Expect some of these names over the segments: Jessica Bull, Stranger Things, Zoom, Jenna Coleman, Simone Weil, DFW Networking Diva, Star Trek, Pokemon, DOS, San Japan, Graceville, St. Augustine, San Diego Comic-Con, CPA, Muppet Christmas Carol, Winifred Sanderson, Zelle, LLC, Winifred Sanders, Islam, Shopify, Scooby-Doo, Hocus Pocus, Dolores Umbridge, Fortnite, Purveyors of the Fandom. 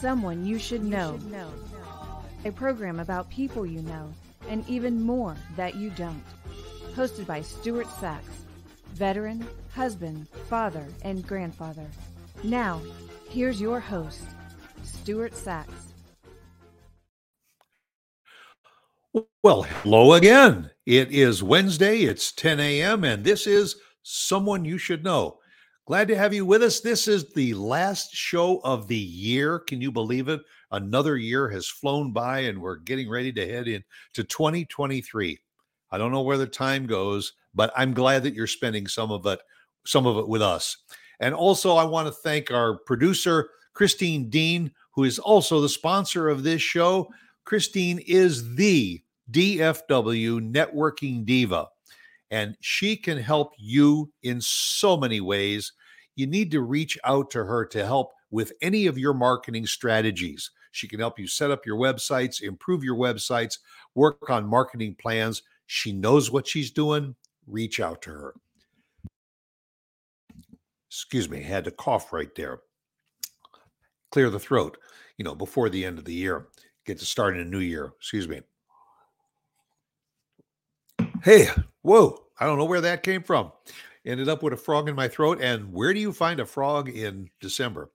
Someone You Should Know. A program about people you know, and even more that you don't. Hosted by Stuart Sachs, veteran, husband, father, and grandfather. Now, here's your host, Stuart Sachs. Well, hello again. It is Wednesday, it's 10 a.m., and this is Someone You Should Know. Glad to have you with us. This is the last show of the year. Can you believe it? Another year has flown by, and we're getting ready to head into 2023. I don't know where the time goes, but I'm glad that you're spending some of it with us. And also, I want to thank our producer, Christine Dean, who is also the sponsor of this show. Christine is the DFW Networking Diva, and she can help you in so many ways. You need to reach out to her to help with any of your marketing strategies. She can help you set up your websites, improve your websites, work on marketing plans. She knows what she's doing. Reach out to her. Excuse me, I had to cough right there. Clear the throat, before the end of the year. Get to start in a new year. Excuse me. Hey, whoa. I don't know where that came from. Ended up with a frog in my throat. And where do you find a frog in December?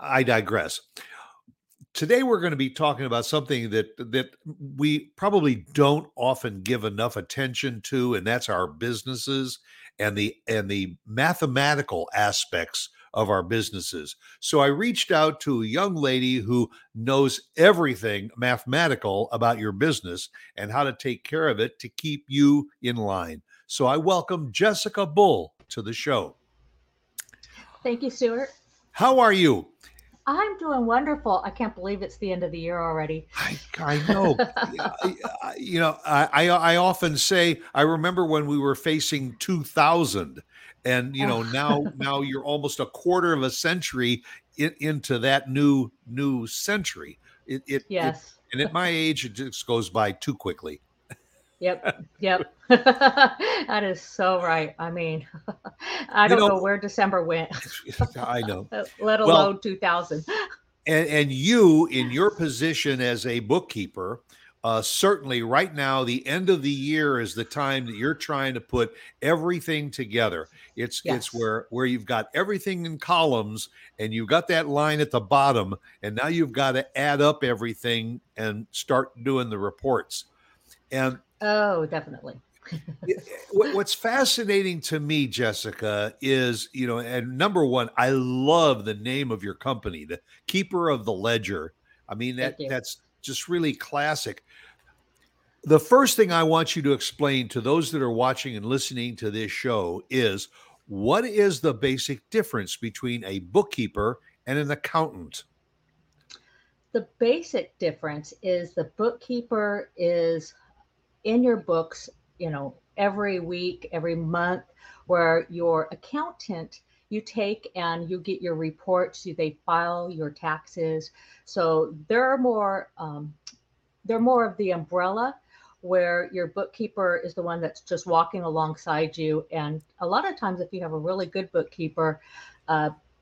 I digress. Today, we're going to be talking about something that we probably don't often give enough attention to, and that's our businesses and the mathematical aspects of our businesses. So I reached out to a young lady who knows everything mathematical about your business and how to take care of it to keep you in line. So I welcome Jessica Bull to the show. Thank you, Stuart. How are you? I'm doing wonderful. I can't believe it's the end of the year already. I know. I often say, I remember when we were facing 2000. And, now you're almost a quarter of a century into that new century. Yes. And at my age, it just goes by too quickly. Yep. That is so right. I mean, I don't know where December went. I know. Let alone 2000. And you, in your position as a bookkeeper, certainly right now, the end of the year is the time that you're trying to put everything together. It's where you've got everything in columns and you've got that line at the bottom, and now you've got to add up everything and start doing the reports. And oh, definitely. What's fascinating to me, Jessica, is, and number one, I love the name of your company, the Keeper of the Ledger. I mean, that's just really classic. The first thing I want you to explain to those that are watching and listening to this show is, what is the basic difference between a bookkeeper and an accountant? The basic difference is the bookkeeper is in your books, every week, every month, where your accountant, you take and you get your reports, they file your taxes. So they're more of the umbrella, where your bookkeeper is the one that's just walking alongside you. And a lot of times, if you have a really good bookkeeper,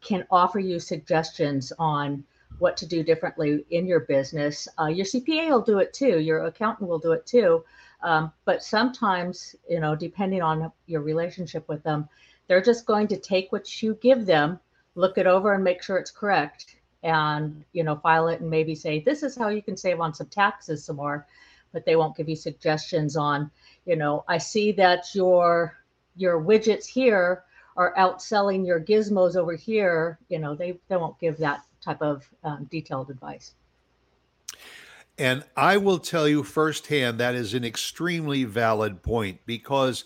can offer you suggestions on what to do differently in your business. Your CPA will do it too. Your accountant will do it too. But sometimes, depending on your relationship with them, they're just going to take what you give them, look it over and make sure it's correct, and, file it and maybe say, this is how you can save on some taxes some more, but they won't give you suggestions on, I see that your widgets here are outselling your gizmos over here. They won't give that type of detailed advice. And I will tell you firsthand, that is an extremely valid point, because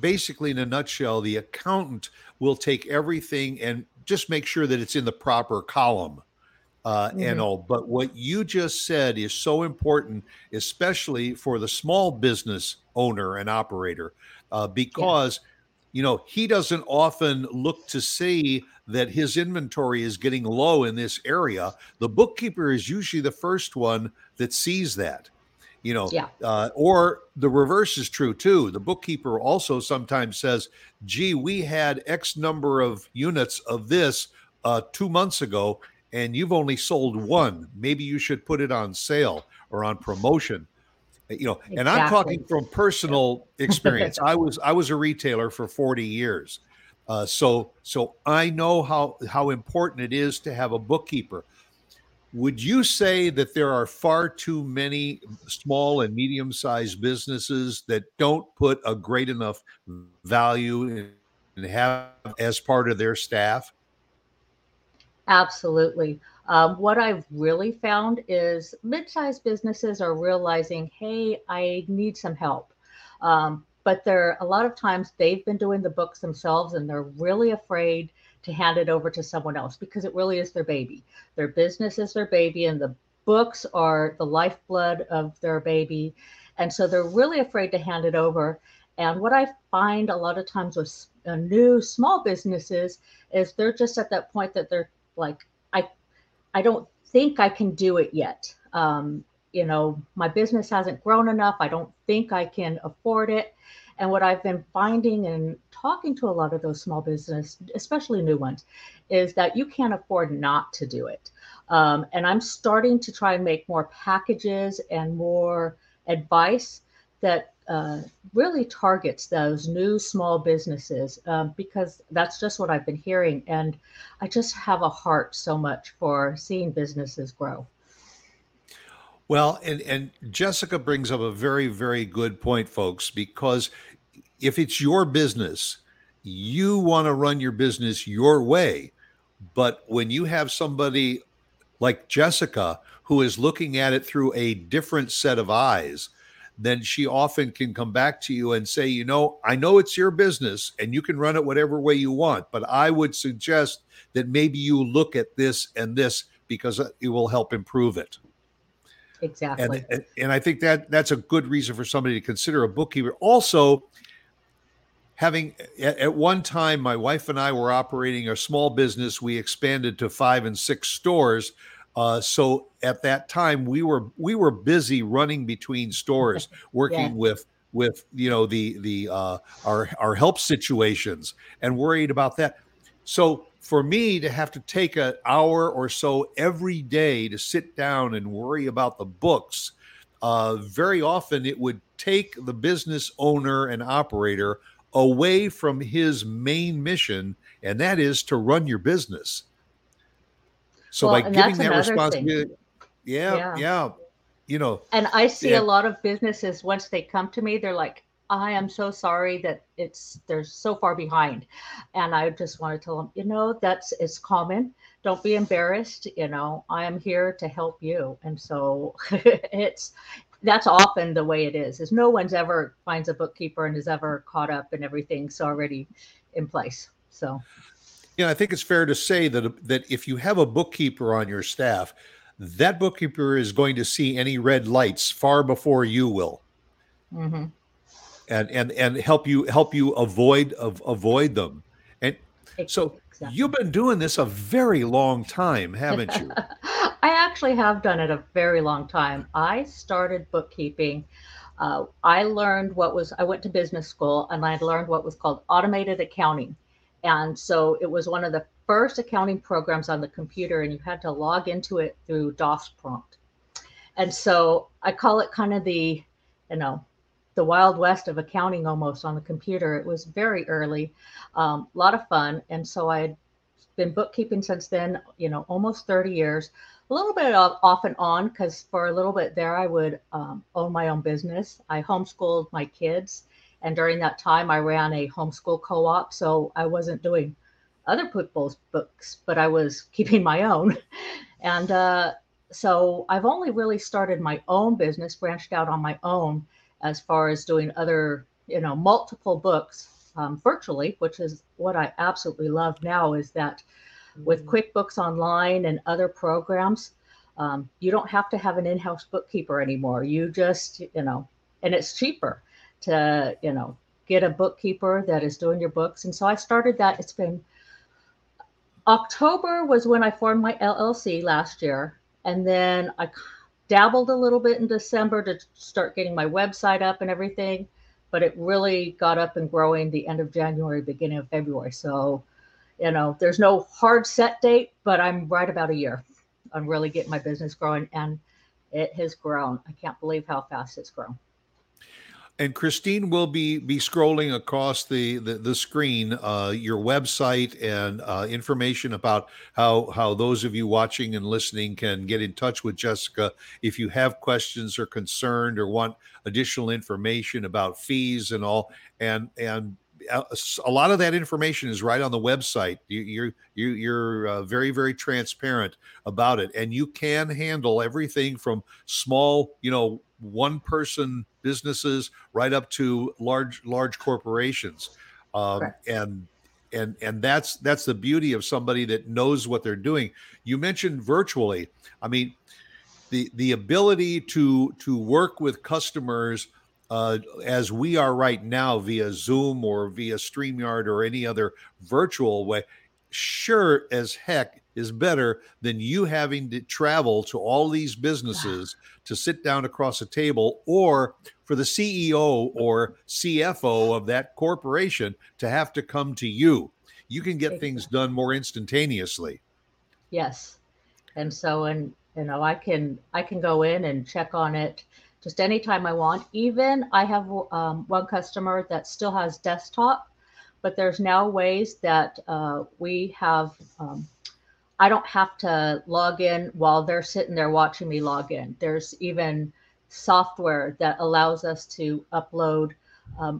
basically, in a nutshell, the accountant will take everything and just make sure that it's in the proper column and all. But what you just said is so important, especially for the small business owner and operator, because he doesn't often look to see that his inventory is getting low in this area. The bookkeeper is usually the first one that sees that. Or the reverse is true too. The bookkeeper also sometimes says, gee, we had X number of units of this 2 months ago, and you've only sold one, maybe you should put it on sale or on promotion. You know, exactly. And I'm talking from personal experience. I was a retailer for 40 years. So I know how important it is to have a bookkeeper. Would you say that there are far too many small and medium-sized businesses that don't put a great enough value and have as part of their staff? Absolutely. What I've really found is mid-sized businesses are realizing, hey, I need some help. But there a lot of times they've been doing the books themselves and they're really afraid to hand it over to someone else because it really is their baby. Their business is their baby and the books are the lifeblood of their baby. And so they're really afraid to hand it over. And what I find a lot of times with new small businesses is they're just at that point that they're like, I don't think I can do it yet. You know, my business hasn't grown enough. I don't think I can afford it. And what I've been finding and talking to a lot of those small business, especially new ones, is that you can't afford not to do it. And I'm starting to try and make more packages and more advice that really targets those new small businesses because that's just what I've been hearing. And I just have a heart so much for seeing businesses grow. Well, and Jessica brings up a very, very good point, folks, because if it's your business, you want to run your business your way. But when you have somebody like Jessica who is looking at it through a different set of eyes, then she often can come back to you and say, you know, I know it's your business and you can run it whatever way you want, but I would suggest that maybe you look at this and this because it will help improve it. Exactly. And I think that's a good reason for somebody to consider a bookkeeper. Also, having at one time, my wife and I were operating a small business. We expanded to 5 and 6 stores. So at that time, we were busy running between stores, working with you know the our help situations and worried about that. So for me to have to take an hour or so every day to sit down and worry about the books, very often it would take the business owner and operator away from his main mission, and that is to run your business. So by giving that responsibility, you know. And I see a lot of businesses, once they come to me, they're like, I am so sorry that they're so far behind. And I just want to tell them, you know, it's common. Don't be embarrassed. You know, I am here to help you. And so that's often the way it is no one's ever finds a bookkeeper and is ever caught up and everything's already in place. So, you know, I think it's fair to say that if you have a bookkeeper on your staff, that bookkeeper is going to see any red lights far before you will. Mm-hmm. And help you avoid them. And so you've been doing this a very long time, haven't you? I actually have done it a very long time. I started bookkeeping. I learned I went to business school and I learned what was called automated accounting. And so it was one of the first accounting programs on the computer and you had to log into it through DOS prompt. And so I call it kind of the, you know, the Wild West of accounting almost on the computer. It was very early, a lot of fun. And so I had been bookkeeping since then, you know, almost 30 years, a little bit off and on, because for a little bit there I would own my own business. I homeschooled my kids. And during that time I ran a homeschool co-op. So I wasn't doing other people's books, but I was keeping my own. And so I've only really started my own business, branched out on my own, as far as doing other, you know, multiple books virtually, which is what I absolutely love now, is that with QuickBooks Online and other programs, you don't have to have an in-house bookkeeper anymore. You just, you know, and it's cheaper to, you know, get a bookkeeper that is doing your books. And so I started that. It's been October was when I formed my LLC last year. And then I dabbled a little bit in December to start getting my website up and everything, but it really got up and growing the end of January, beginning of February. So you know, there's no hard set date, but I'm right about a year. I'm really getting my business growing, and it has grown. I can't believe how fast it's grown. And Christine will be scrolling across the screen, your website, and information about how those of you watching and listening can get in touch with Jessica if you have questions or concerned or want additional information about fees and all. And a lot of that information is right on the website. You're very, very transparent about it, and you can handle everything from small, you know, one-person businesses right up to large corporations, and that's the beauty of somebody that knows what they're doing. You mentioned virtually. I mean, the ability to work with customers as we are right now via Zoom or via StreamYard or any other virtual way, sure as heck is better than you having to travel to all these businesses to sit down across a table, or for the CEO or CFO of that corporation to have to come to you. You can get things done more instantaneously. Yes. And so, and you know, I can go in and check on it just anytime I want. Even I have one customer that still has desktop, but there's now ways that we have, I don't have to log in while they're sitting there watching me log in. There's even software that allows us to upload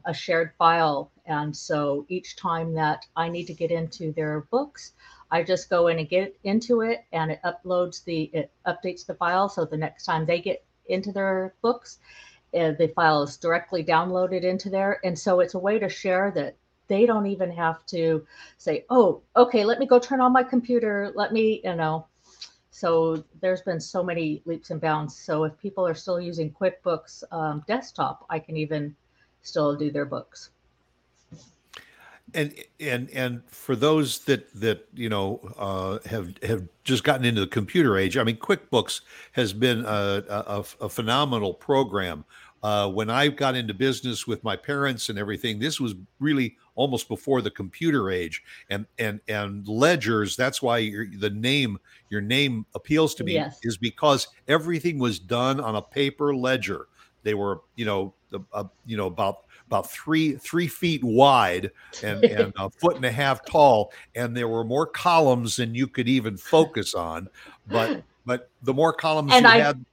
a shared file. And so each time that I need to get into their books, I just go in and get into it, and it updates the file. So the next time they get into their books, the file is directly downloaded into there. And so it's a way to share that. They don't even have to say, oh, okay, let me go turn on my computer. Let me, you know. So there's been so many leaps and bounds. So if people are still using QuickBooks desktop, I can even still do their books. And for those that you know have just gotten into the computer age, I mean, QuickBooks has been a phenomenal program. When I got into business with my parents and everything, this was really almost before the computer age, and ledgers. That's why your name appeals to me, yes, is because everything was done on a paper ledger. They were, you know, about three feet wide and a foot and a half tall, and there were more columns than you could even focus on. But the more columns and you had.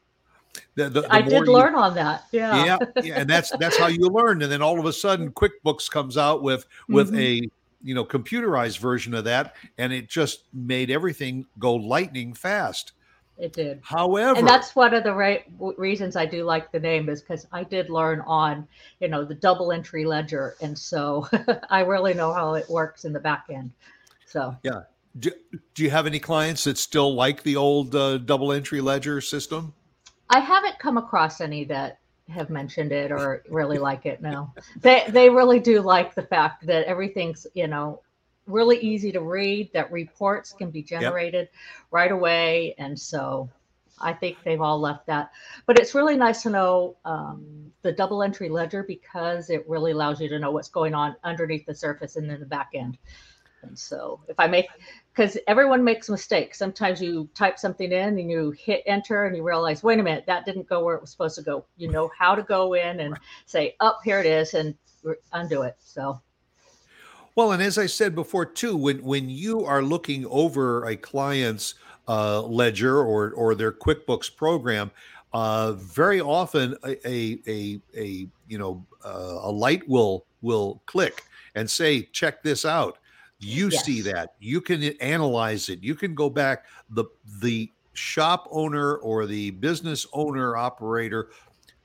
The I did learn on that. Yeah. And that's how you learned. And then all of a sudden QuickBooks comes out with a, you know, computerized version of that. And it just made everything go lightning fast. It did. However, and that's one of the reasons I do like the name, is because I did learn on, you know, the double entry ledger. And so I really know how it works in the back end. So, yeah. Do you have any clients that still like the old double entry ledger system? I haven't come across any that have mentioned it or really like it. No, they really do like the fact that everything's, you know, really easy to read, that reports can be generated right away. And so I think they've all left that, but it's really nice to know the double entry ledger, because it really allows you to know what's going on underneath the surface and in the back end. And so if I make, because everyone makes mistakes. Sometimes you type something in and you hit enter and you realize, wait a minute, that didn't go where it was supposed to go. You know how to go in and say, oh, here it is, and undo it. So. Well, and as I said before, too, when you are looking over a client's ledger or their QuickBooks program, very often a light will click and say, check this out. You see that, you can analyze it. You can go back. The shop owner or the business owner operator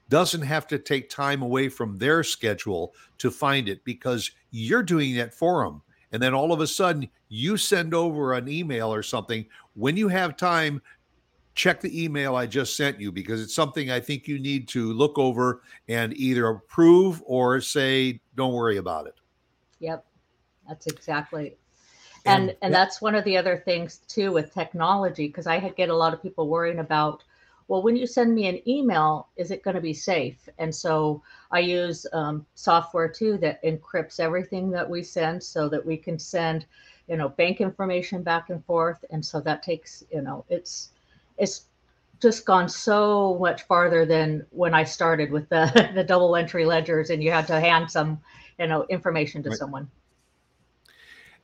doesn't have to take time away from their schedule to find it, because you're doing that for them. And then all of a sudden you send over an email or something. When you have time, check the email I just sent you, because it's something I think you need to look over and either approve or say, don't worry about it. Yep. That's exactly. And that's one of the other things too with technology, because I get a lot of people worrying about, well, when you send me an email, is it going to be safe? And so I use software too that encrypts everything that we send, so that we can send, you know, bank information back and forth. And so that takes, you know, it's just gone so much farther than when I started with the double entry ledgers, and you had to hand some, you know, information to someone.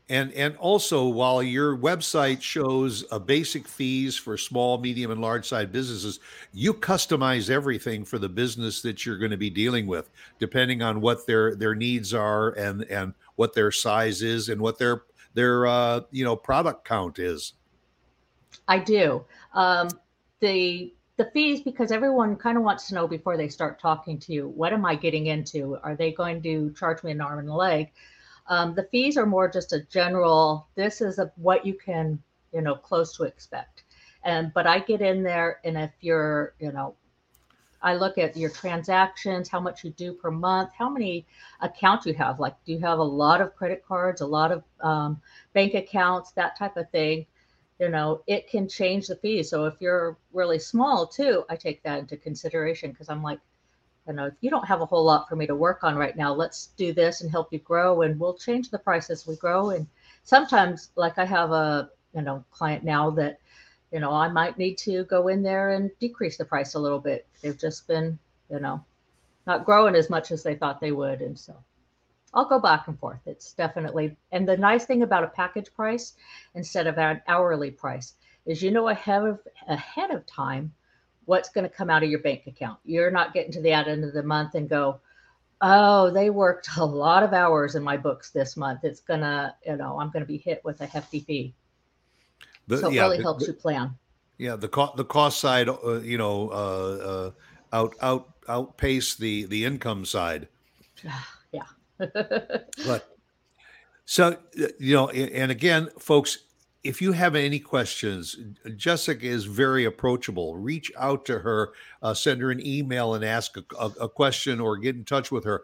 And also, while your website shows a basic fees for small, medium, and large-sized businesses, you customize everything for the business that you're going to be dealing with, depending on what their needs are and what their size is and what their you know, product count is. I do. The fees, because everyone kind of wants to know before they start talking to you, what am I getting into? Are they going to charge me an arm and a leg? The fees are more just a general, this is what you can, you know, close to expect. But I get in there, and if you're, you know, I look at your transactions, how much you do per month, how many accounts you have. Like, do you have a lot of credit cards, a lot of bank accounts, that type of thing? You know, it can change the fees. So if you're really small too, I take that into consideration, because I'm like, you know, if you don't have a whole lot for me to work on right now, let's do this and help you grow, and we'll change the price as we grow. And sometimes, like, I have a, you know, client now that, you know, I might need to go in there and decrease the price a little bit. They've just been, you know, not growing as much as they thought they would. And so I'll go back and forth. It's definitely, and the nice thing about a package price instead of an hourly price is, you know, ahead of time what's going to come out of your bank account. You're not getting to the end of the month and go, oh, they worked a lot of hours in my books this month. It's going to, you know, I'm going to be hit with a hefty fee. So it really helps you plan. Yeah. The cost side, you know, outpace the income side. Yeah. But so, you know, and again, folks, if you have any questions, Jessica is very approachable. Reach out to her, send her an email and ask a question, or get in touch with her.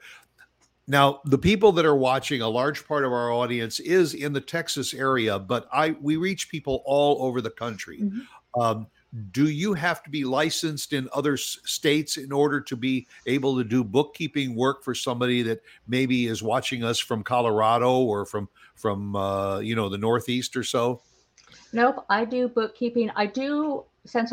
Now, the people that are watching, a large part of our audience is in the Texas area, but we reach people all over the country. Mm-hmm. Do you have to be licensed in other states in order to be able to do bookkeeping work for somebody that maybe is watching us from Colorado or from you know, the Northeast or so? Nope. I do bookkeeping. I do sales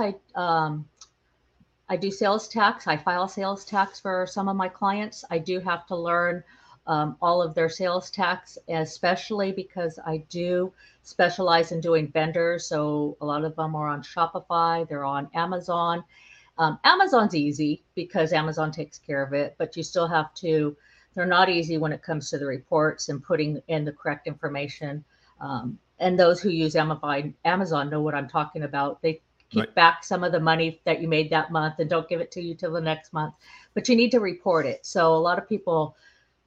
tax. I file sales tax for some of my clients. I do have to learn all of their sales tax, especially because I do specialize in doing vendors. So a lot of them are on Shopify, they're on Amazon. Amazon's easy because Amazon takes care of it, but you still have to, they're not easy when it comes to the reports and putting in the correct information. And those who use Amazon know what I'm talking about. They keep back some of the money that you made that month and don't give it to you till the next month, but you need to report it. So a lot of people,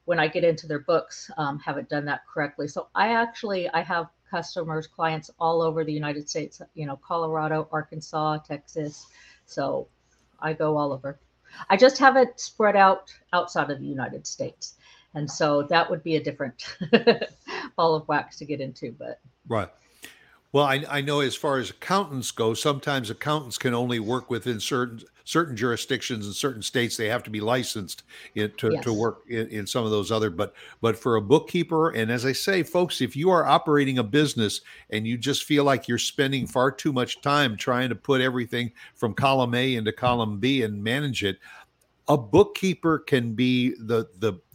when I get into their books, haven't done that correctly. So I have customers, clients all over the United States, you know, Colorado, Arkansas, Texas. So I go all over. I just haven't spread out outside of the United States. And so that would be a different ball of wax to get into, but. Right. Well, I know as far as accountants go, sometimes accountants can only work within certain jurisdictions and certain states. They have to be licensed to work in some of those other. But for a bookkeeper, and as I say, folks, if you are operating a business and you just feel like you're spending far too much time trying to put everything from column A into column B and manage it, a bookkeeper can be the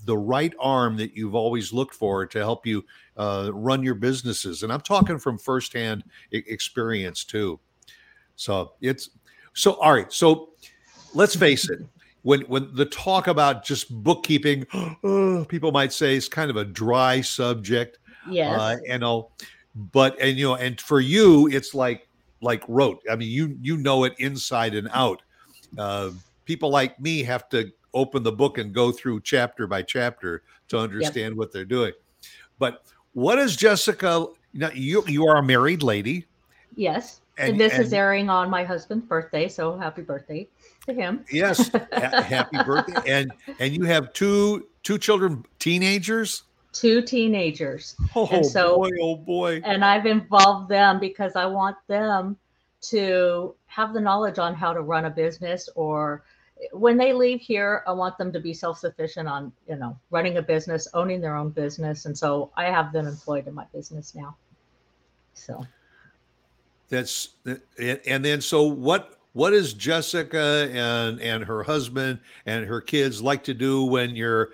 right arm that you've always looked for to help you run your businesses. And I'm talking from firsthand experience too. So, all right. So let's face it. When the talk about just bookkeeping, people might say it's kind of a dry subject. Yes. And for you, it's like rote. I mean, you know it inside and out. People like me have to open the book and go through chapter by chapter to understand what they're doing. But what is Jessica? Now, you are a married lady. Yes. And this is airing on my husband's birthday, so happy birthday to him. Yes, happy birthday. And you have two children, teenagers? Two teenagers. Oh, boy. And I've involved them because I want them to have the knowledge on how to run a business, or when they leave here, I want them to be self-sufficient on, you know, running a business, owning their own business. And so I have them employed in my business now. So that's and then so what does Jessica and her husband and her kids like to do when you're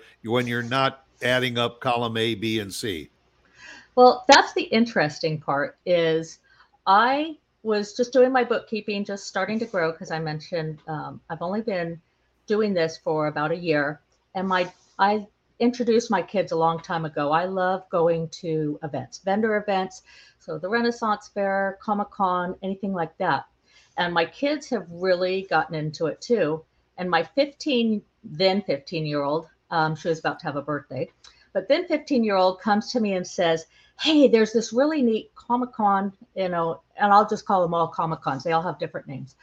not adding up column A, B, and C? Well, that's the interesting part is I was just doing my bookkeeping, just starting to grow because I mentioned I've only been doing this for about a year. And I introduced my kids a long time ago. I love going to events, vendor events. So the Renaissance Fair, Comic-Con, anything like that. And my kids have really gotten into it too. And my 15-year-old, she was about to have a birthday, but then 15-year-old comes to me and says, hey, there's this really neat Comic-Con, and I'll just call them all Comic-Cons. They all have different names,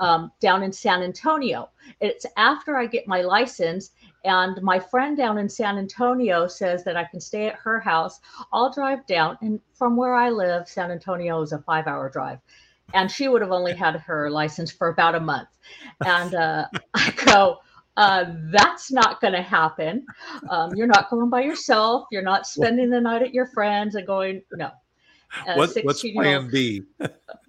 down in San Antonio. It's after I get my license, and my friend down in San Antonio says that I can stay at her house. I'll drive down, and from where I live, San Antonio is a 5-hour drive. And she would have only had her license for about a month. And I go, that's not going to happen. You're not going by yourself. You're not spending the night at your friends and going, no. What's plan B?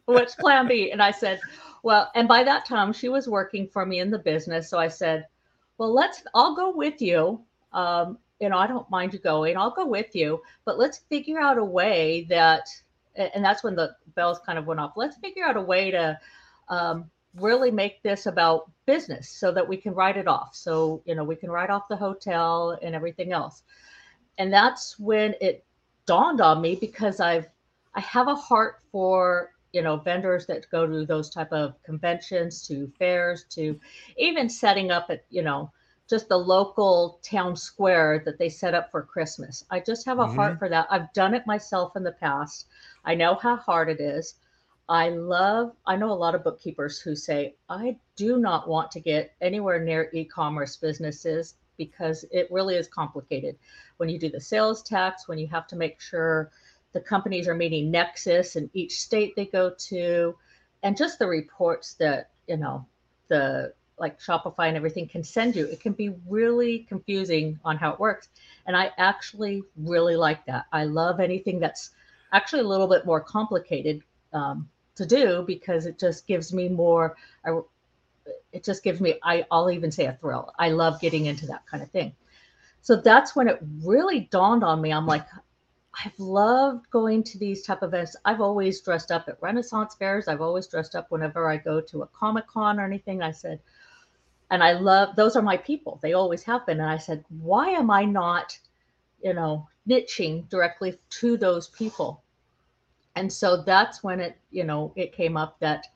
What's plan B? And I said, well, and by that time she was working for me in the business. So I said, well, I'll go with you. I don't mind you going, I'll go with you, but let's figure out a way that, and that's when the bells kind of went off. Let's figure out a way to, really make this about business so that we can write it off. So, we can write off the hotel and everything else. And that's when it dawned on me because I have a heart for, vendors that go to those type of conventions, to fairs, to even setting up at, just the local town square that they set up for Christmas. I just have a heart for that. I've done it myself in the past. I know how hard it is. I know a lot of bookkeepers who say, I do not want to get anywhere near e-commerce businesses because it really is complicated. When you do the sales tax, when you have to make sure the companies are meeting nexus in each state they go to, and just the reports that, like Shopify and everything can send you, it can be really confusing on how it works. And I actually really like that. I love anything that's actually a little bit more complicated to do because it just gives me more. I'll even say a thrill. I love getting into that kind of thing. So that's when it really dawned on me. I'm like, I've loved going to these type of events. I've always dressed up at Renaissance fairs. I've always dressed up whenever I go to a Comic-Con or anything. I said, and I love, those are my people. They always have been. And I said, why am I not, niching directly to those people? And so that's when it, it came up that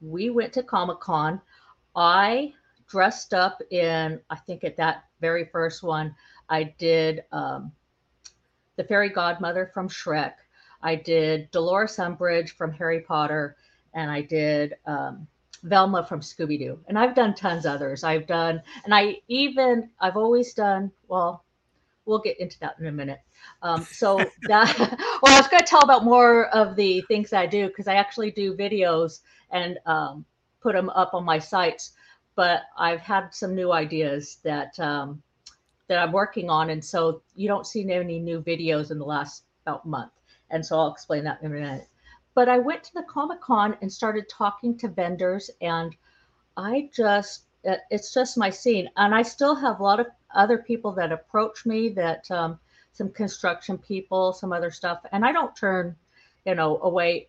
we went to Comic-Con. I dressed up in, I think at that very first one, I did the fairy godmother from Shrek. I did Dolores Umbridge from Harry Potter. And I did Velma from Scooby-Doo. And I've done tons of others. We'll get into that in a minute. I was going to tell about more of the things I do because I actually do videos and put them up on my sites. But I've had some new ideas that I'm working on, and so you don't see any new videos in the last about month. And so I'll explain that in a minute. But I went to the Comic-Con and started talking to vendors, and it's just my scene. And I still have a lot of other people that approach me that some construction people, some other stuff. And I don't turn, away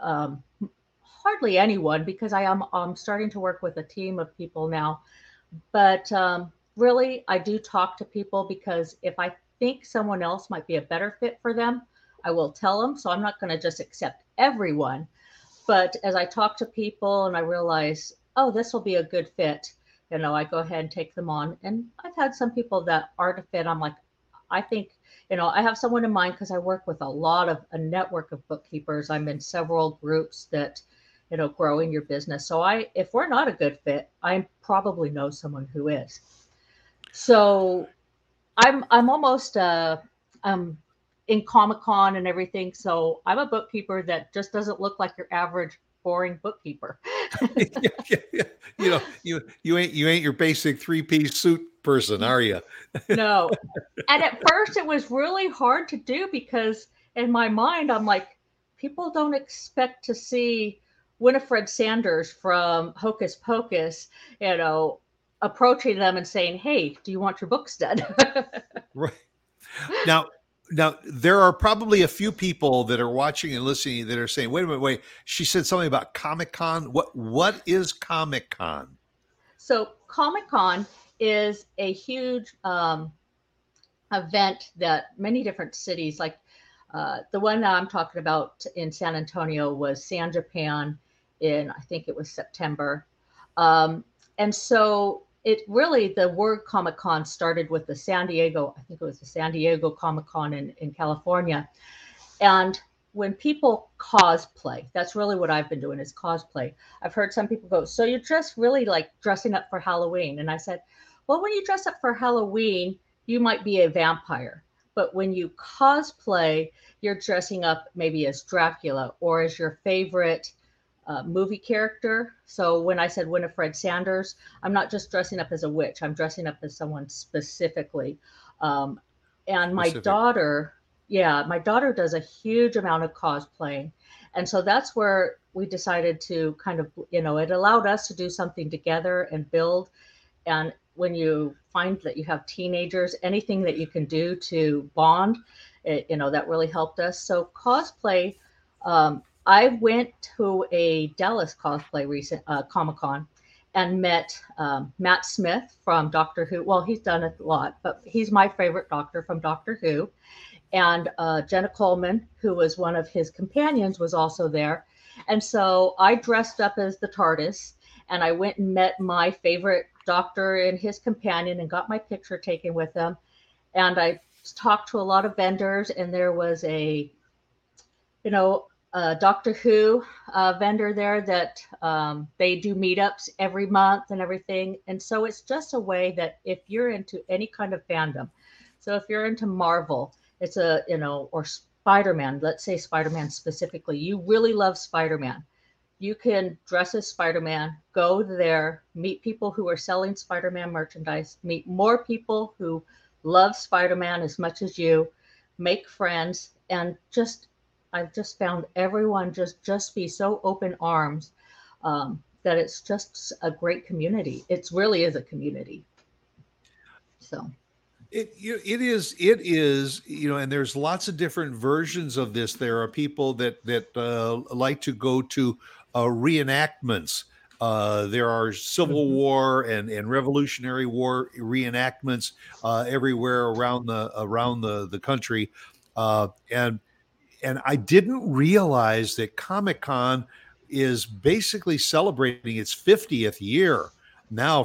hardly anyone because I am starting to work with a team of people now. But really, I do talk to people because if I think someone else might be a better fit for them, I will tell them. So I'm not going to just accept everyone. But as I talk to people and I realize, oh, this will be a good fit, I go ahead and take them on. And I've had some people that aren't a fit. I'm like, I think, I have someone in mind because I work with a network of bookkeepers. I'm in several groups that, grow in your business. So if we're not a good fit, I probably know someone who is. So I'm almost, in Comic-Con and everything. So I'm a bookkeeper that just doesn't look like your average boring bookkeeper. Yeah. You ain't your basic 3-piece suit person, are you? No. And at first it was really hard to do because in my mind, I'm like, people don't expect to see Winifred Sanders from Hocus Pocus, you know, approaching them and saying, hey, do you want your books done? Right. Now, there are probably a few people that are watching and listening that are saying, wait a minute. She said something about Comic-Con. What is Comic-Con? So Comic-Con is a huge event that many different cities, like the one that I'm talking about in San Antonio was San Japan in, I think it was September. And so it really, the word Comic-Con started with the San Diego, I think it was the San Diego Comic-Con in California. And when people cosplay, that's really what I've been doing is cosplay. I've heard some people go, so you're just really like dressing up for Halloween. And I said, well, when you dress up for Halloween, you might be a vampire. But when you cosplay, you're dressing up maybe as Dracula or as your favorite movie character. So when I said Winifred Sanders, I'm not just dressing up as a witch. I'm dressing up as someone specifically. And my daughter, does a huge amount of cosplaying. And so that's where we decided to kind of, you know, it allowed us to do something together and build. And when you find that you have teenagers, anything that you can do to bond, it, you know, that really helped us. So cosplay, I went to a Dallas cosplay recent Comic-Con and met Matt Smith from Doctor Who. Well, he's done a lot, but he's my favorite doctor from Doctor Who. And Jenna Coleman, who was one of his companions, was also there. And so I dressed up as the TARDIS and I went and met my favorite doctor and his companion and got my picture taken with them. And I talked to a lot of vendors, and there was a Doctor Who vendor there that they do meetups every month and everything. And so it's just a way that if you're into any kind of fandom, so if you're into Marvel, it's or Spider-Man, let's say Spider-Man specifically, you really love Spider-Man. You can dress as Spider-Man, go there, meet people who are selling Spider-Man merchandise, meet more people who love Spider-Man as much as you, make friends, and I've just found everyone just be so open arms that it's just a great community. It really is a community. So It is, you know, and there's lots of different versions of this. There are people that like to go to reenactments. There are Civil War and Revolutionary War reenactments everywhere around the country. And I didn't realize that Comic-Con is basically celebrating its 50th year now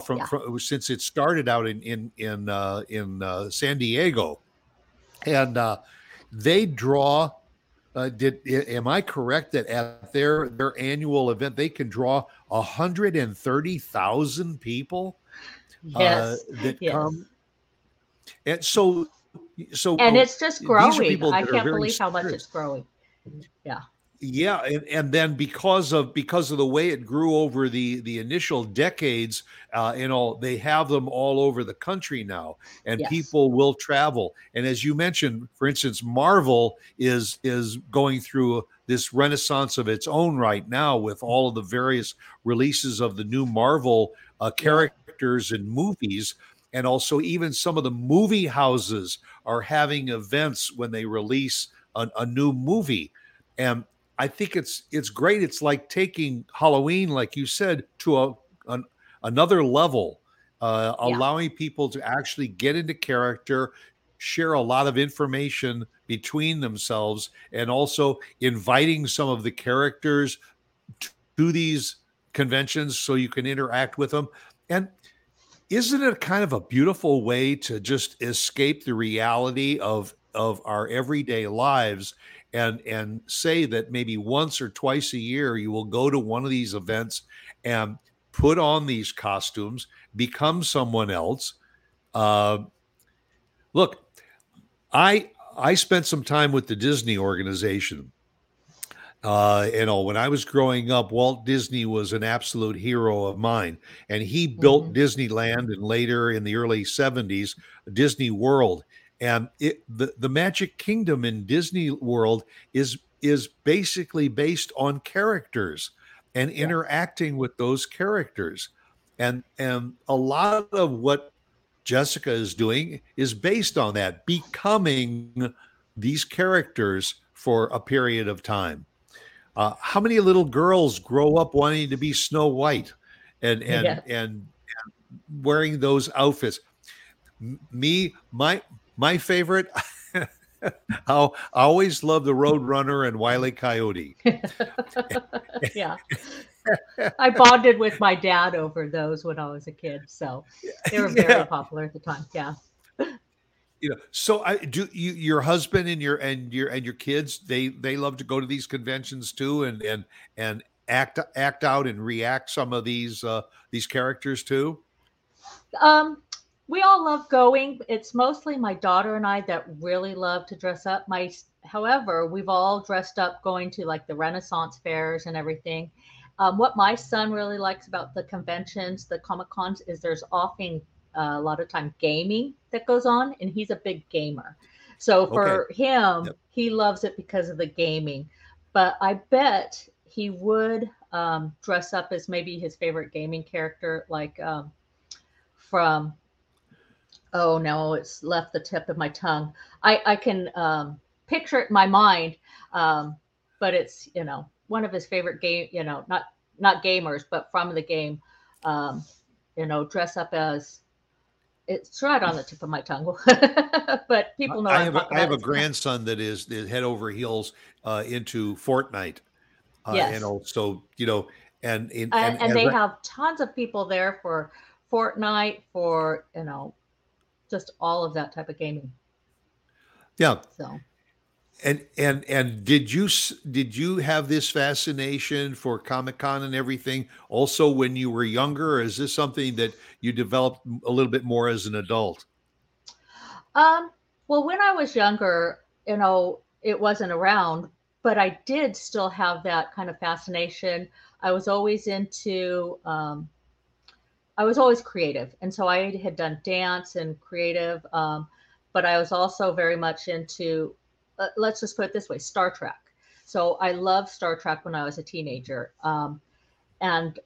since it started out in San Diego. And they draw. Am I correct that at their annual event they can draw 130,000 people? Yes. Come. And so and it's just growing. I can't believe how much it's growing. Yeah. Yeah, and then because of the way it grew over the initial decades, and all, they have them all over the country now, and people will travel. And as you mentioned, for instance, Marvel is going through this renaissance of its own right now with all of the various releases of the new Marvel characters and movies. And also even some of the movie houses are having events when they release a new movie. And I think it's great. It's like taking Halloween, like you said, to another level, allowing people to actually get into character, share a lot of information between themselves, and also inviting some of the characters to these conventions so you can interact with them. And isn't it kind of a beautiful way to just escape the reality of our everyday lives? And say that maybe once or twice a year you will go to one of these events and put on these costumes, become someone else. Look, I spent some time with the Disney organization. When I was growing up, Walt Disney was an absolute hero of mine, and he built Disneyland and later in the early 70s, Disney World. And the Magic Kingdom in Disney World is basically based on characters and interacting with those characters. And a lot of what Jessica is doing is based on that, becoming these characters for a period of time. How many little girls grow up wanting to be Snow White and wearing those outfits? My favorite, I always love the Roadrunner and Wile E. Coyote. Yeah. I bonded with my dad over those when I was a kid, so they were very popular at the time. Yeah. You know, so your husband and your kids, they love to go to these conventions too, and act out and react some of these characters too. We all love going. It's mostly my daughter and I that really love to dress up. However, we've all dressed up going to like the Renaissance fairs and everything. What my son really likes about the conventions, the Comic Cons, is there's often a lot of time gaming that goes on, and he's a big gamer. So for him, he loves it because of the gaming. But I bet he would dress up as maybe his favorite gaming character, like from, oh no, it's left the tip of my tongue. I can picture it in my mind, but it's, you know, one of his favorite game, you know, not gamers, but from the game, you know, dress up as, it's right on the tip of my tongue, but people know. I have a grandson that is head over heels into Fortnite, and also, you know, and they have tons of people there for Fortnite, for, you know, just all of that type of gaming. Yeah. So. And did you have this fascination for Comic-Con and everything also when you were younger, or is this something that you developed a little bit more as an adult? Well, when I was younger, you know, it wasn't around, but I did still have that kind of fascination. I was always into, I was always creative. And so I had done dance and creative, but I was also very much into, let's just put it this way, Star Trek. So I loved Star Trek when I was a teenager. And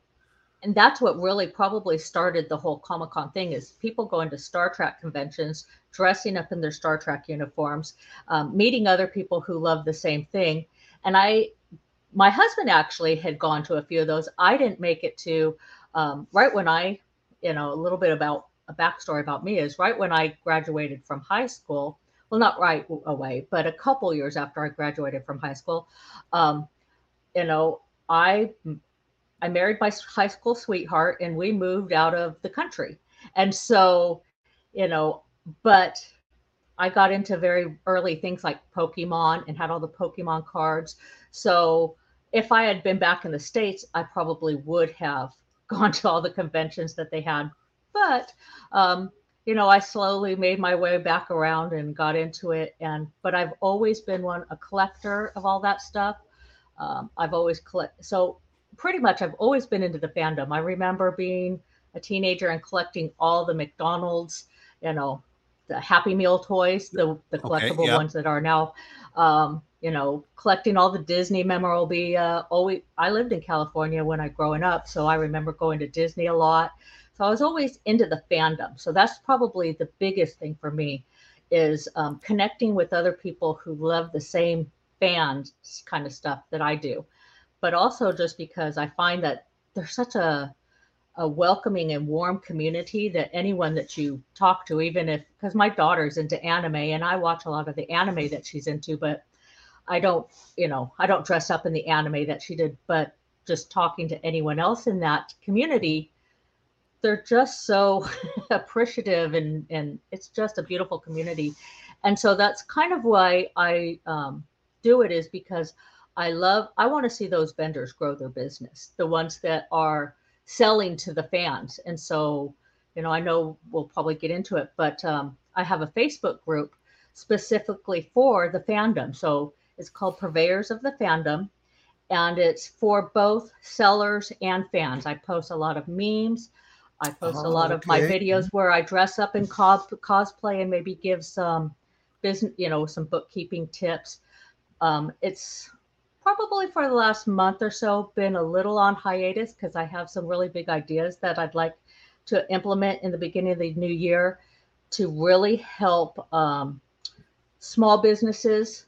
that's what really probably started the whole Comic-Con thing, is people going to Star Trek conventions, dressing up in their Star Trek uniforms, meeting other people who love the same thing. And my husband actually had gone to a few of those. I didn't make it to, right when I, you know, a little bit about a backstory about me is right when I graduated from high school, well, not right away, but a couple years after I graduated from high school, you know, I married my high school sweetheart and we moved out of the country. And so, you know, but I got into very early things like Pokemon and had all the Pokemon cards. So if I had been back in the States, I probably would have gone to all the conventions that they had. But, you know, I slowly made my way back around and got into it. But I've always been a collector of all that stuff. I've always so pretty much I've always been into the fandom. I remember being a teenager and collecting all the McDonald's, you know, the Happy Meal toys, the collectible ones that are now, you know, collecting all the Disney memorabilia. I lived in California when I was growing up, so I remember going to Disney a lot. So I was always into the fandom. So that's probably the biggest thing for me is connecting with other people who love the same fans kind of stuff that I do. But also just because I find that there's such a welcoming and warm community that anyone that you talk to, even if, because my daughter's into anime and I watch a lot of the anime that she's into, but I don't, you know, I don't dress up in the anime that she did, but just talking to anyone else in that community, they're just so appreciative and it's just a beautiful community. And so that's kind of why I do it, is because I want to see those vendors grow their business, the ones that are selling to the fans. And so, you know, I know we'll probably get into it, but I have a Facebook group specifically for the fandom. So it's called Purveyors of the Fandom, and it's for both sellers and fans. I post a lot of memes. I post a lot of my videos where I dress up in cosplay and maybe give some business, you know, some bookkeeping tips. It's probably for the last month or so been a little on hiatus because I have some really big ideas that I'd like to implement in the beginning of the new year to really help small businesses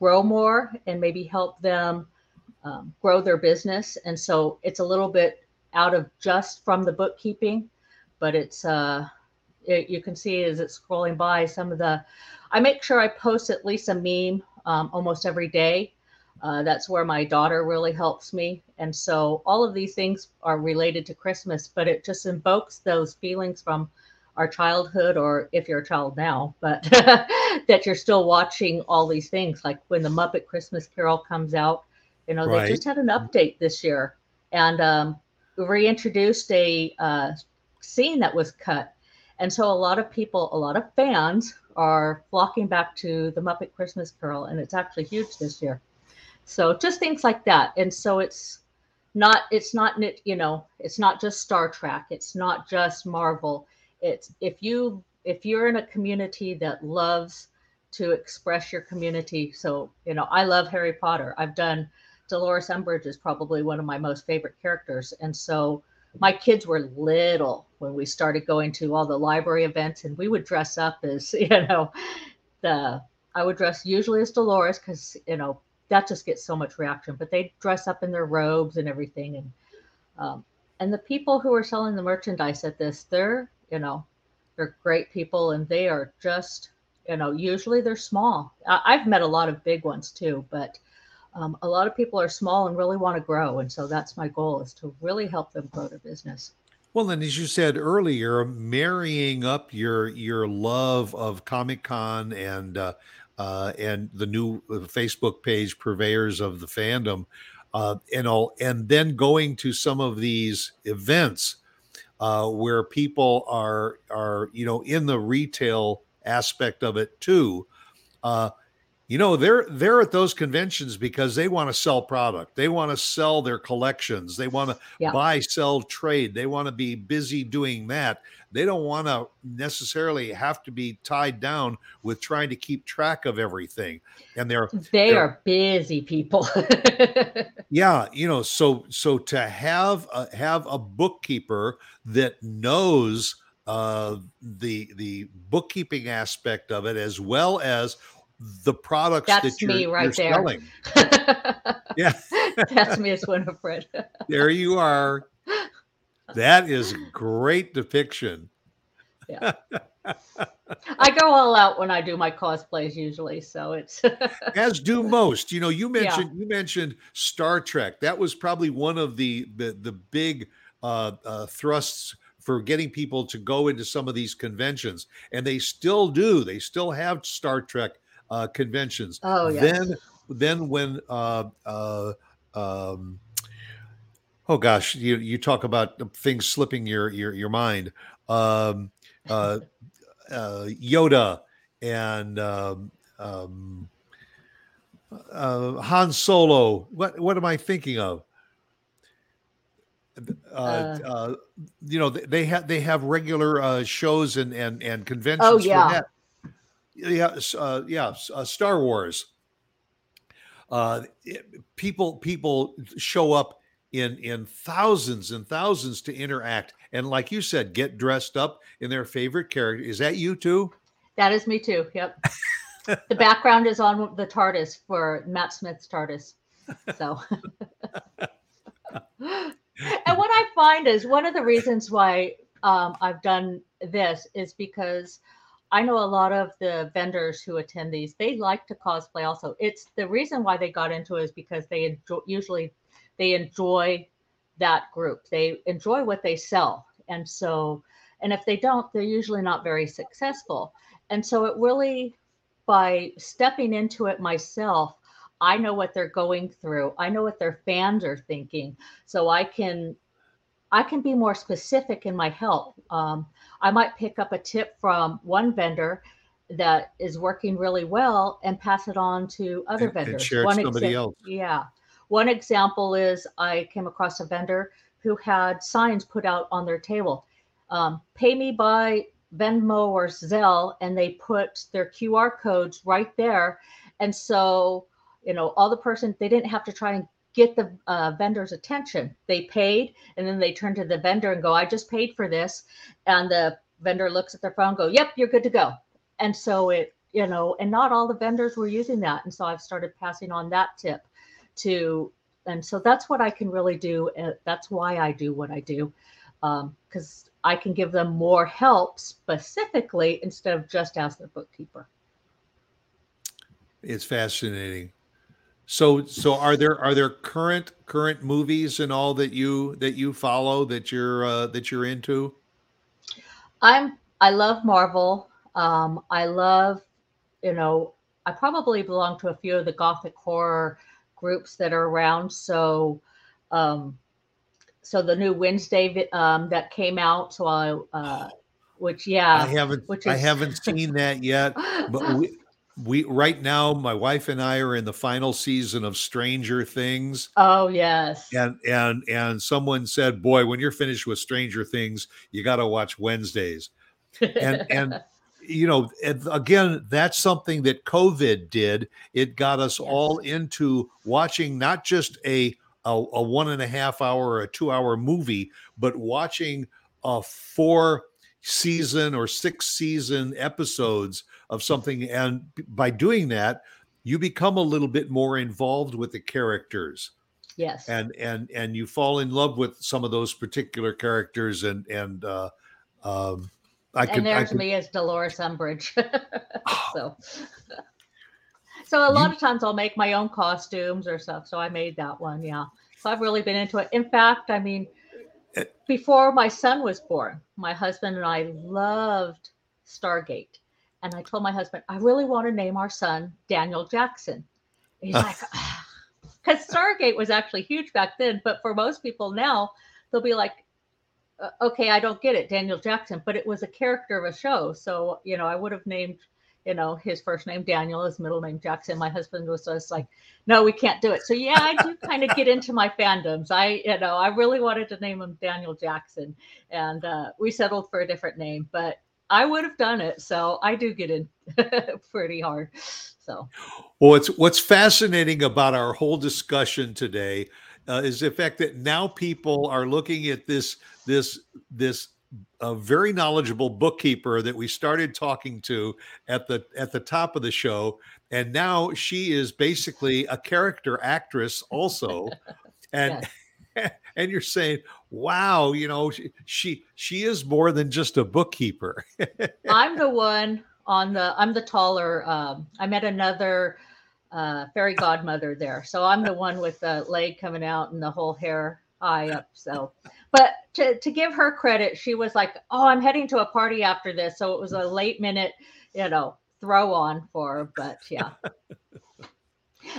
grow more and maybe help them grow their business. And so it's a little bit out of just from the bookkeeping, but it's you can see as it's scrolling by some of the, I make sure I post at least a meme almost every day. That's where my daughter really helps me. And so all of these things are related to Christmas, but it just invokes those feelings from our childhood, or if you're a child now, but that you're still watching all these things. Like when the Muppet Christmas Carol comes out, you know, right. They just had an update this year and reintroduced a scene that was cut. And so a lot of people, a lot of fans are flocking back to the Muppet Christmas Carol, and it's actually huge this year. So just things like that. And so it's not, you know, it's not just Star Trek. It's not just Marvel. It's if you're in a community that loves to express your community. So, you know, I love Harry Potter. I've done Dolores Umbridge is probably one of my most favorite characters. And so my kids were little when we started going to all the library events, and we would dress up as, you know, I would dress usually as Dolores because, you know, that just gets so much reaction, but they dress up in their robes and everything. And the people who are selling the merchandise at this, they're, you know, they're great people, and they are just, you know, usually they're small. I've met a lot of big ones too, but a lot of people are small and really want to grow. And so that's my goal, is to really help them grow their business. Well, and as you said earlier, marrying up your love of Comic-Con and the new Facebook page, Purveyors of the Fandom, and all, and then going to some of these events where people are, you know, in the retail aspect of it too. You know, they're at those conventions because they want to sell product. They want to sell their collections. They want to buy, sell, trade. They want to be busy doing that. They don't want to necessarily have to be tied down with trying to keep track of everything. And they're busy people. Yeah, you know, so to have a bookkeeper that knows the bookkeeping aspect of it as well as the products that you're selling. Yeah. That's me as Winifred. There you are. That is a great depiction. Yeah. I go all out when I do my cosplays usually, so it's as do most. You know, you mentioned Star Trek. That was probably one of the big thrusts for getting people to go into some of these conventions, and they still do. They still have Star Trek conventions. Oh yeah. Then when oh gosh, you talk about things slipping your mind. Yoda and Han Solo. What am I thinking of? You know, they have regular shows and conventions. Oh yeah. For that. Star Wars. People show up in thousands and thousands to interact, and like you said, get dressed up in their favorite character. Is that you too? That is me too. Yep. The background is on the TARDIS for Matt Smith's TARDIS. So, and what I find is one of the reasons why I've done this is because I know a lot of the vendors who attend these, they like to cosplay also. It's the reason why they got into it is because they enjoy that group. They enjoy what they sell. And so, and if they don't, they're usually not very successful. And so it really, by stepping into it myself, I know what they're going through. I know what their fans are thinking. So I can be more specific in my help. I might pick up a tip from one vendor that is working really well and pass it on to other vendors. And share it with somebody else. Yeah. One example is I came across a vendor who had signs put out on their table. Pay me by Venmo or Zelle, and they put their QR codes right there. And so, you know, all the person, they didn't have to try and get the vendor's attention. They paid, and then they turn to the vendor and go, I just paid for this. And the vendor looks at their phone, go, yep, you're good to go. And so it, you know, and not all the vendors were using that. And so I've started passing on that tip to, and so that's what I can really do. That's why I do what I do, because I can give them more help specifically instead of just ask their bookkeeper. It's fascinating. So are there current movies and all that you follow that you're into? I love Marvel. I love, you know, I probably belong to a few of the Gothic horror groups that are around. So the new Wednesday that came out. So I haven't seen that yet, but we right now, my wife and I are in the final season of Stranger Things. Oh yes. And someone said, boy, when you're finished with Stranger Things, you got to watch Wednesdays. And, you know, again, that's something that COVID did. It got us all into watching not just a 1.5 hour or a 2 hour movie, but watching a 4 season or 6 season episodes of something. And by doing that, you become a little bit more involved with the characters. Yes. And you fall in love with some of those particular characters me as Dolores Umbridge. So a lot of times I'll make my own costumes or stuff. So I made that one. Yeah. So I've really been into it. In fact, I mean, before my son was born, my husband and I loved Stargate. And I told my husband, I really want to name our son Daniel Jackson. And he's like, because Stargate was actually huge back then. But for most people now, they'll be like, okay, I don't get it, Daniel Jackson, but it was a character of a show. So, you know, I would have named, you know, his first name Daniel, his middle name Jackson. My husband was just like, no, we can't do it. So yeah, I do kind of get into my fandoms. I really wanted to name him Daniel Jackson, and we settled for a different name, but I would have done it. So I do get in pretty hard. So, well, it's what's fascinating about our whole discussion today is the fact that now people are looking at this very knowledgeable bookkeeper that we started talking to at the top of the show, and now she is basically a character actress also, and yes. And you're saying, wow, you know, she is more than just a bookkeeper. I'm the one I'm the taller. I met another fairy godmother there. So I'm the one with the leg coming out and the whole hair high up. So, but to give her credit, she was like, oh, I'm heading to a party after this. So it was a late minute, you know, throw on for her, but yeah.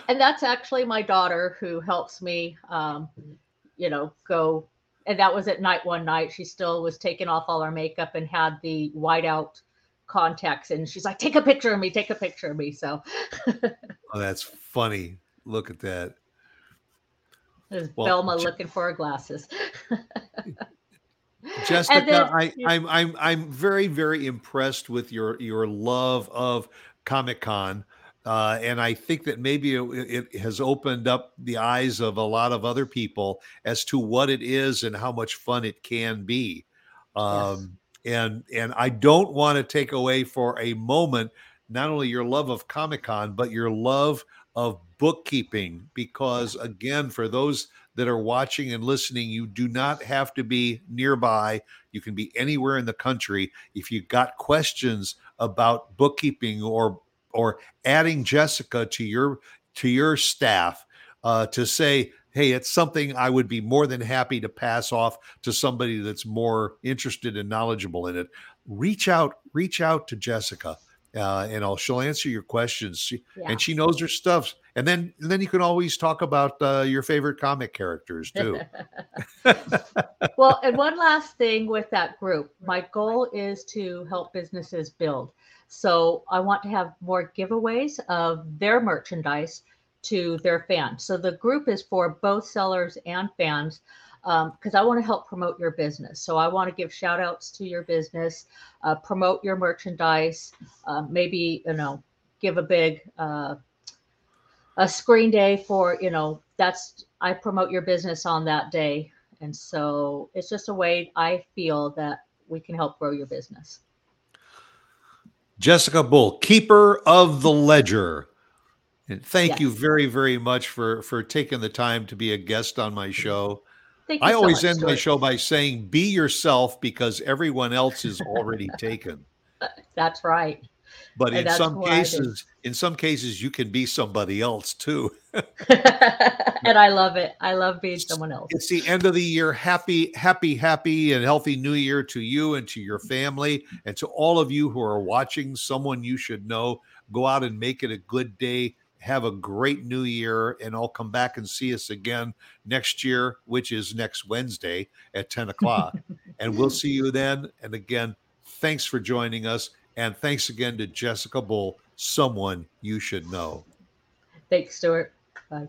And that's actually my daughter who helps me, you know, go. And that was at night one night. She still was taking off all her makeup and had the whiteout contacts, and she's like, take a picture of me. So oh, that's funny. Look at that. There's Velma looking for her glasses. Jessica, I'm very, very impressed with your love of Comic-Con, and I think that maybe it has opened up the eyes of a lot of other people as to what it is and how much fun it can be. Yes. And I don't want to take away for a moment, not only your love of Comic-Con, but your love of bookkeeping, because again, for those that are watching and listening, you do not have to be nearby. You can be anywhere in the country. If you've got questions about bookkeeping or adding Jessica to your staff, to say, hey, it's something I would be more than happy to pass off to somebody that's more interested and knowledgeable in it. Reach out to Jessica, and she'll answer your questions. And she knows her stuff. And then you can always talk about your favorite comic characters too. Well, and one last thing with that group, my goal is to help businesses build. So I want to have more giveaways of their merchandise to their fans. So the group is for both sellers and fans. because I want to help promote your business. So I want to give shout outs to your business, promote your merchandise, maybe, you know, give a big a screen day for, you know, that's, I promote your business on that day. And so it's just a way I feel that we can help grow your business. Jessica Bull, Keeper of the Ledger. And thank you very, very much for taking the time to be a guest on my show. Thank you. I always end my show by saying, be yourself, because everyone else is already taken. That's right. But in some cases, you can be somebody else too. And I love it. I love being someone else. It's the end of the year. Happy and healthy new year to you and to your family. And to all of you who are watching, someone you should know, go out and make it a good day. Have a great new year. And I'll come back and see us again next year, which is next Wednesday at 10 o'clock. And we'll see you then. And again, thanks for joining us. And thanks again to Jessica Bull, someone you should know. Thanks, Stuart. Bye.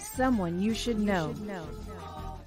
Someone you should know.